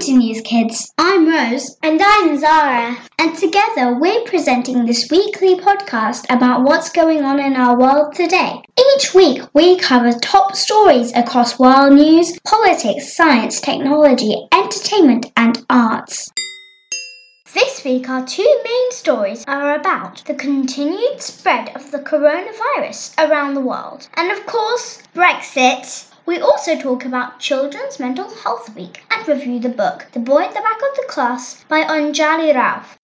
Welcome to NewzKidz. I'm Rose. And I'm Zara. And together we're presenting this weekly podcast about what's going on in our world today. Each week we cover top stories across world news, politics, science, technology, entertainment and arts. This week our two main stories are about the continued spread of the coronavirus around the world and of course Brexit. We also talk about Children's Mental Health Week and review the book The Boy at the Back of the Class by Onjali Rauf.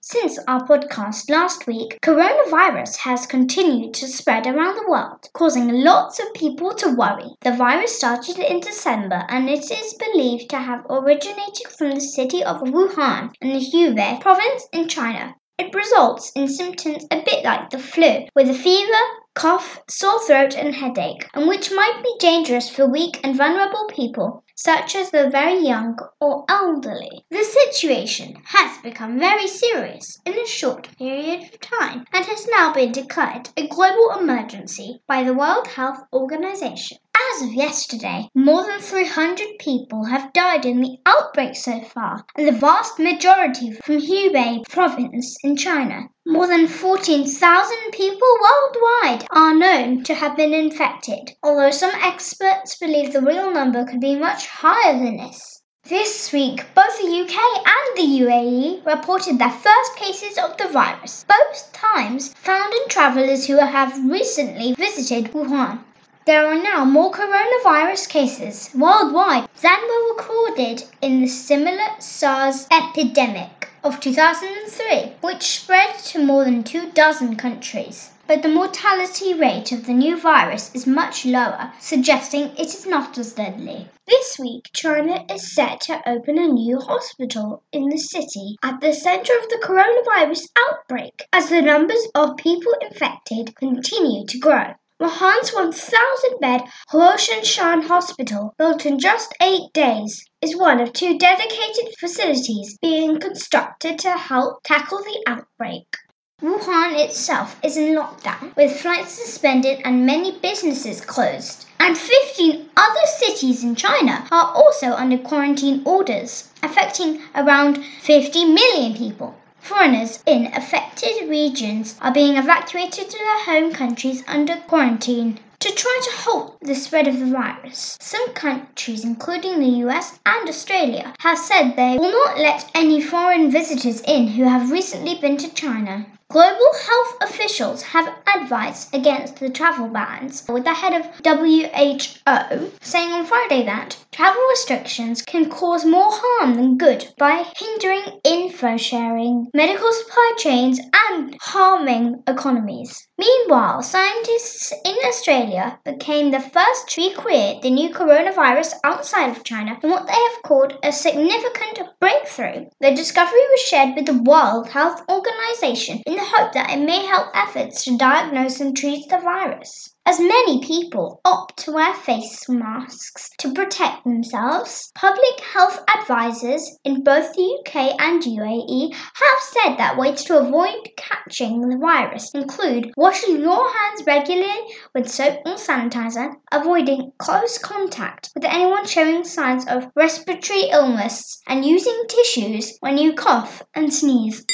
Since our podcast last week, coronavirus has continued to spread around the world, causing lots of people to worry. The virus started in December and it is believed to have originated from the city of Wuhan in the Hubei province in China. It results in symptoms a bit like the flu, with a fever, cough, sore throat and headache, and which might be dangerous for weak and vulnerable people, such as the very young or elderly. The situation has become very serious in a short period of time and has now been declared a global emergency by the World Health Organization. As of yesterday, more than 300 people have died in the outbreak so far, and the vast majority from Hubei province in China. More than 14,000 people worldwide are known to have been infected, although some experts believe the real number could be much higher than this. This week, both the UK and the UAE reported their first cases of the virus, both times found in travellers who have recently visited Wuhan. There are now more coronavirus cases worldwide than were recorded in the similar SARS epidemic of 2003, which spread to more than 24 countries. But the mortality rate of the new virus is much lower, suggesting it is not as deadly. This week, China is set to open a new hospital in the city at the center of the coronavirus outbreak, as the numbers of people infected continue to grow. Wuhan's 1,000-bed Huoshenshan Hospital, built in just 8 days, is one of two dedicated facilities being constructed to help tackle the outbreak. Wuhan itself is in lockdown, with flights suspended and many businesses closed. And 15 other cities in China are also under quarantine orders, affecting around 50 million people. Foreigners in affected regions are being evacuated to their home countries under quarantine to try to halt the spread of the virus. Some countries, including the US and Australia, have said they will not let any foreign visitors in who have recently been to China. Global health officials have advised against the travel bans, with the head of WHO saying on Friday that travel restrictions can cause more harm than good by hindering info sharing, medical supply chains and harming economies. Meanwhile, scientists in Australia became the first to recreate the new coronavirus outside of China in what they have called a significant breakthrough. The discovery was shared with the World Health Organization in the hope that it may help efforts to diagnose and treat the virus. As many people opt to wear face masks to protect themselves, public health advisors in both the UK and UAE have said that ways to avoid catching the virus include washing your hands regularly with soap or sanitizer, avoiding close contact with anyone showing signs of respiratory illness, and using tissues when you cough and sneeze.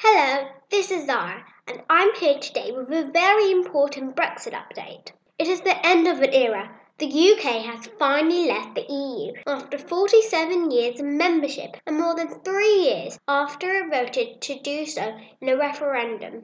Hello, this is Zara, and I'm here today with a very important Brexit update. It is the end of an era. The UK has finally left the EU after 47 years of membership and more than 3 years after it voted to do so in a referendum.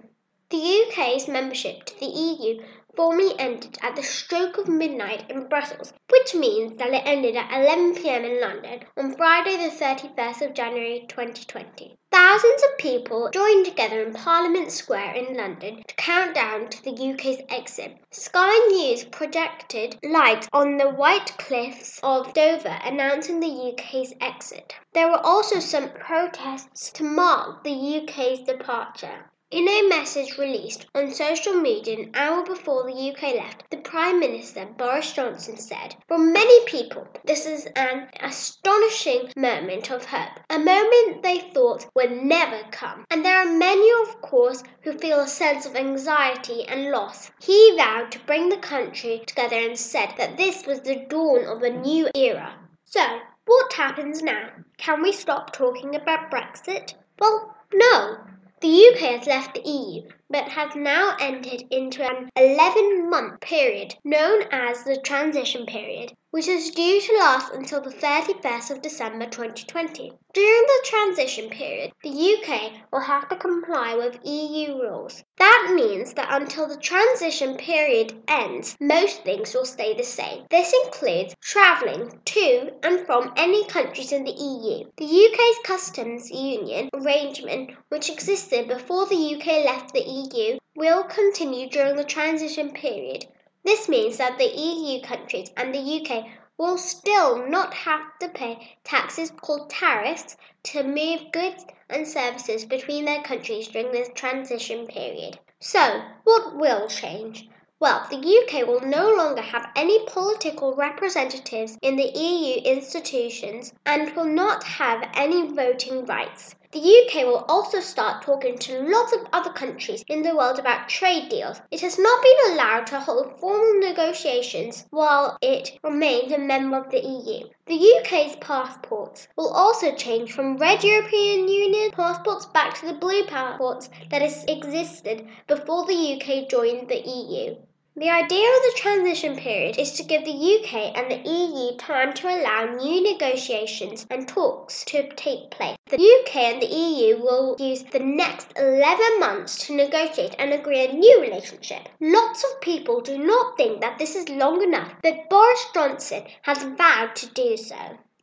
The UK's membership to the EU formally ended at the stroke of midnight in Brussels, which means that it ended at 11 p.m. in London on Friday the 31st of January 2020. Thousands of people joined together in Parliament Square in London to count down to the UK's exit. Sky News projected lights on the White Cliffs of Dover announcing the UK's exit. There were also some protests to mark the UK's departure. In a message released on social media an hour before the UK left, the Prime Minister Boris Johnson said, "For many people, this is an astonishing moment of hope, a moment they thought would never come. And there are many, of course, who feel a sense of anxiety and loss." He vowed to bring the country together and said that this was the dawn of a new era. So, What happens now? Can we stop talking about Brexit? Well, no. The UK has left the EU, but has now entered into an 11-month period known as the transition period, which is due to last until the 31st of December 2020. During the transition period, the UK will have to comply with EU rules. That means that until the transition period ends, most things will stay the same. This includes travelling to and from any countries in the EU. The UK's customs union arrangement, which existed before the UK left the EU, will continue during the transition period. This means that the EU countries and the UK will still not have to pay taxes called tariffs to move goods and services between their countries during this transition period. So, what will change? Well, the UK will no longer have any political representatives in the EU institutions and will not have any voting rights. The UK will also start talking to lots of other countries in the world about trade deals. It has not been allowed to hold formal negotiations while it remains a member of the EU. The UK's passports will also change from red European Union passports back to the blue passports that existed before the UK joined the EU. The idea of the transition period is to give the UK and the EU time to allow new negotiations and talks to take place. The UK and the EU will use the next 11 months to negotiate and agree a new relationship. Lots of people do not think that this is long enough, but Boris Johnson has vowed to do so.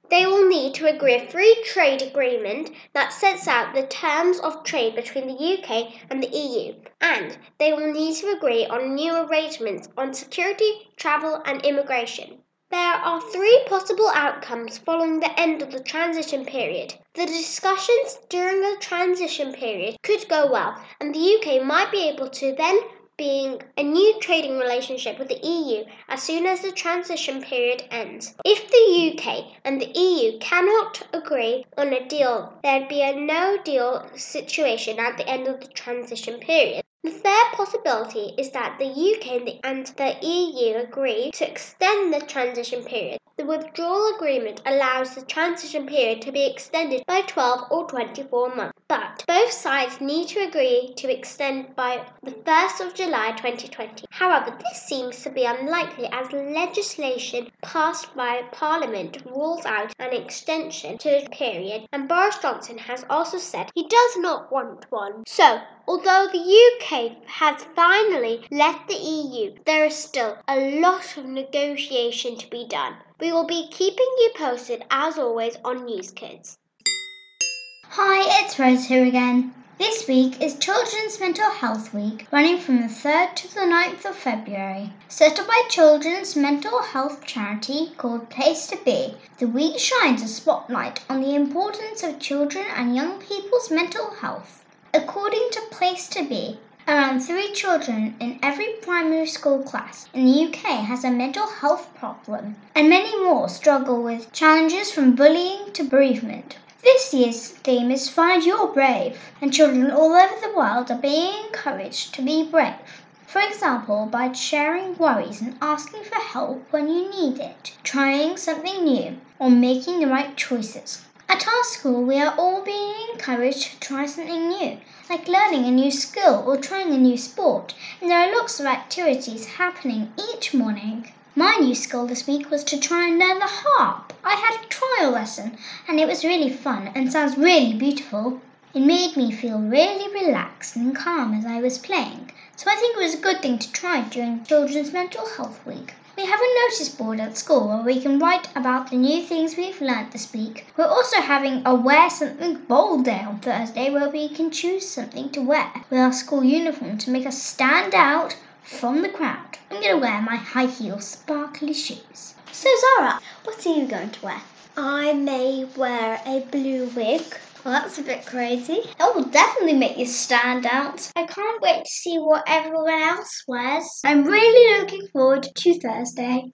They will need to agree a free trade agreement that sets out the terms of trade between the UK and the EU, and they will need to agree on new arrangements on security, travel and immigration. There are three possible outcomes following the end of the transition period. The discussions during the transition period could go well, and the UK might be able to then being a new trading relationship with the EU as soon as the transition period ends. If the UK and the EU cannot agree on a deal, there'd be a no-deal situation at the end of the transition period. The third possibility is that the UK and the EU agree to extend the transition period. The withdrawal agreement allows the transition period to be extended by 12 or 24 months, but both sides need to agree to extend by the 1st of July 2020. However, this seems to be unlikely as legislation passed by Parliament rules out an extension to the period, and Boris Johnson has also said he does not want one. So, although the UK has finally left the EU, there is still a lot of negotiation to be done. We will be keeping you posted, as always, on NewzKidz. Hi, it's Rose here again. This week is Children's Mental Health Week, running from the 3rd to the 9th of February. Set up by children's mental health charity called Place to Be, the week shines a spotlight on the importance of children and young people's mental health. According to Place to Be, around 3 children in every primary school class in the UK has a mental health problem, and many more struggle with challenges from bullying to bereavement. This year's theme is Find Your Brave, and children all over the world are being encouraged to be brave. For example, by sharing worries and asking for help when you need it, trying something new, or making the right choices. At our school, we are all being encouraged to try something new, like learning a new skill or trying a new sport, and there are lots of activities happening each morning. My new skill this week was to try and learn the harp. I had a trial lesson, and it was really fun and sounds really beautiful. It made me feel really relaxed and calm as I was playing, so I think it was a good thing to try during Children's Mental Health Week. We have a notice board at school where we can write about the new things we've learnt this week. We're also having a Wear Something Bold Day on Thursday where we can choose something to wear with our school uniform to make us stand out from the crowd. I'm going to wear my high heel sparkly shoes. So Zara, what are you going to wear? I may wear a blue wig. Well, that's a bit crazy. That will definitely make you stand out. I can't wait to see what everyone else wears. I'm really looking forward to Thursday.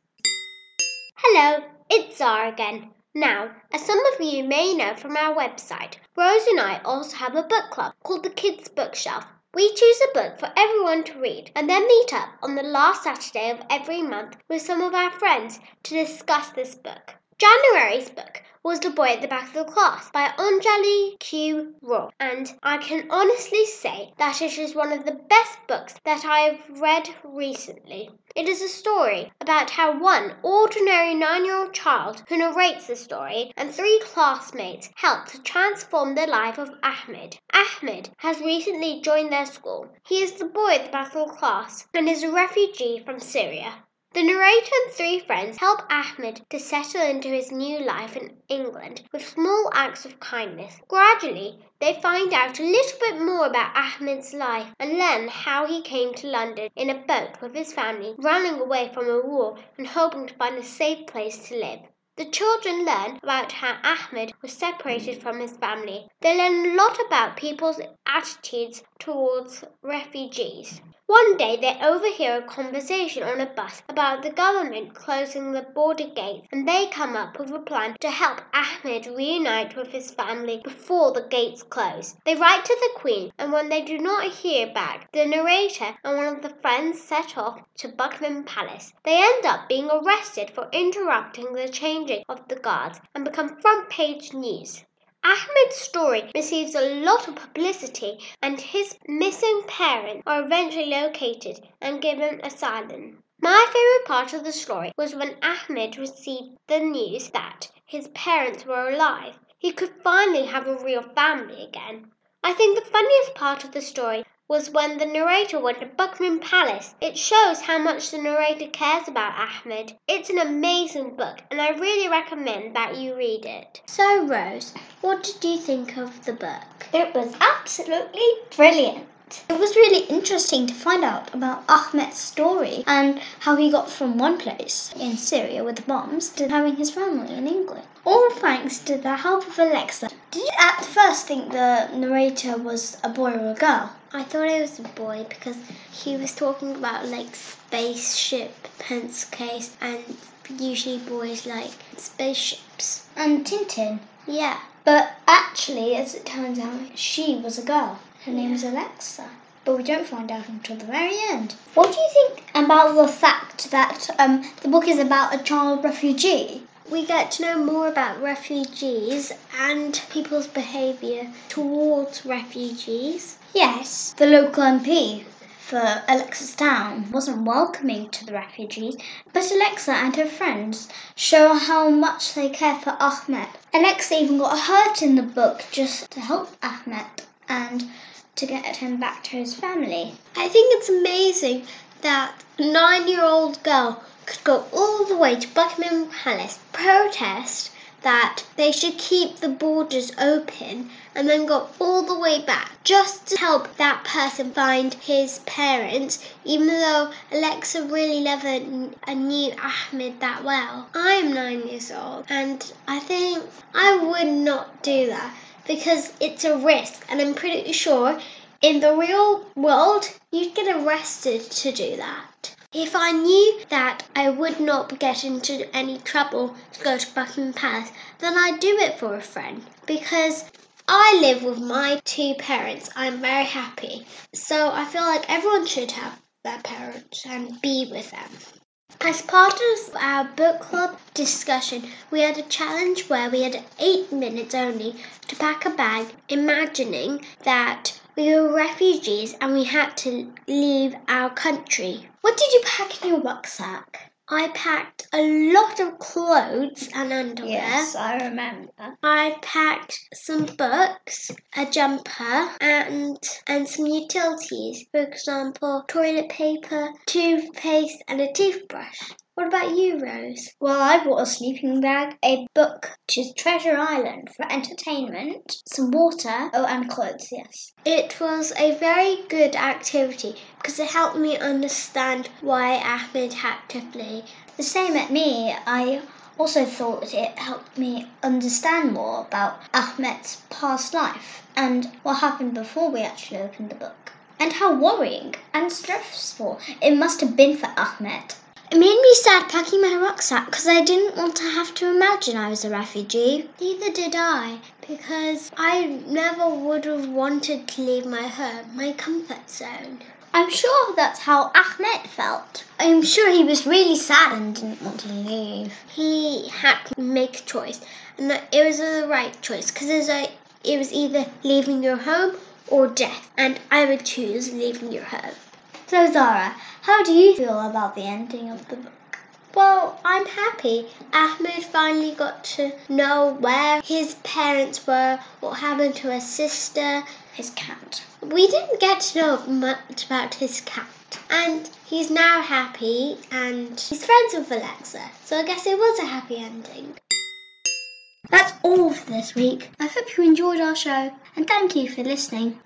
Hello, it's Zara again. Now, as some of you may know from our website, Rose and I also have a book club called The Kids' Bookshelf. We choose a book for everyone to read and then meet up on the last Saturday of every month with some of our friends to discuss this book. January's book was The Boy at the Back of the Class by Onjali Q. Rauf, and I can honestly say that it is one of the best books that I have read recently. It is a story about how one ordinary 9-year-old child who narrates the story and 3 classmates help to transform the life of Ahmed. Ahmed has recently joined their school. He is the boy at the back of the class and is a refugee from Syria. The narrator and 3 friends help Ahmed to settle into his new life in England with small acts of kindness. Gradually, they find out a little bit more about Ahmed's life and learn how he came to London in a boat with his family, running away from a war and hoping to find a safe place to live. The children learn about how Ahmed was separated from his family. They learn a lot about people's attitudes towards refugees. One day they overhear a conversation on a bus about the government closing the border gates, and they come up with a plan to help Ahmed reunite with his family before the gates close. They write to the Queen, and when they do not hear back, the narrator and one of the friends set off to Buckingham Palace. They end up being arrested for interrupting the change of the guards and become front-page news. Ahmed's story receives a lot of publicity, and his missing parents are eventually located and given asylum. My favourite part of the story was when Ahmed received the news that his parents were alive. He could finally have a real family again. I think the funniest part of the story was when the narrator went to Buckingham Palace. It shows how much the narrator cares about Ahmed. It's an amazing book, and I really recommend that you read it. So, Rose, what did you think of the book? It was absolutely brilliant. It was really interesting to find out about Ahmed's story and how he got from one place in Syria with the bombs to having his family in England, all thanks to the help of Alexa. Did you at first think the narrator was a boy or a girl? I thought it was a boy because he was talking about like spaceship, pencil case, and usually boys like spaceships. And Tintin. Yeah. But actually, as it turns out, she was a girl. Her name is Alexa, but we don't find out until the very end. What do you think about the fact that the book is about a child refugee? We get to know more about refugees and people's behaviour towards refugees. Yes, the local MP for Alexa's town wasn't welcoming to the refugees, but Alexa and her friends show how much they care for Ahmed. Alexa even got hurt in the book just to help Ahmed and to get him back to his family. I think it's amazing that a 9-year-old girl could go all the way to Buckingham Palace, protest that they should keep the borders open, and then go all the way back just to help that person find his parents, even though Alexa really never knew Ahmed that well. I'm 9 years old, and I think I would not do that because it's a risk, and I'm pretty sure in the real world you'd get arrested to do that. If I knew that I would not get into any trouble to go to Buckingham Palace, then I'd do it for a friend. Because I live with my 2 parents, I'm very happy. So I feel like everyone should have their parents and be with them. As part of our book club discussion, we had a challenge where we had 8 minutes only to pack a bag, imagining that we were refugees and we had to leave our country. What did you pack in your rucksack? I packed a lot of clothes and underwear. Yes, I remember. I packed some books, a jumper, and some utilities. For example, toilet paper, toothpaste, and a toothbrush. What about you, Rose? Well, I bought a sleeping bag, a book to Treasure Island for entertainment, some water, and clothes, yes. It was a very good activity because it helped me understand why Ahmed had to flee. The same at me. I also thought it helped me understand more about Ahmed's past life and what happened before we actually opened the book, and how worrying and stressful it must have been for Ahmed. It made me sad packing my rucksack because I didn't want to have to imagine I was a refugee. Neither did I, because I never would have wanted to leave my home, my comfort zone. I'm sure that's how Ahmed felt. I'm sure he was really sad and didn't want to leave. He had to make a choice, and it was the right choice, because it was either leaving your home or death, and I would choose leaving your home. So Zara, how do you feel about the ending of the book? Well, I'm happy. Ahmed finally got to know where his parents were, what happened to his sister, his cat. We didn't get to know much about his cat. And he's now happy and he's friends with Alexa. So I guess it was a happy ending. That's all for this week. I hope you enjoyed our show and thank you for listening.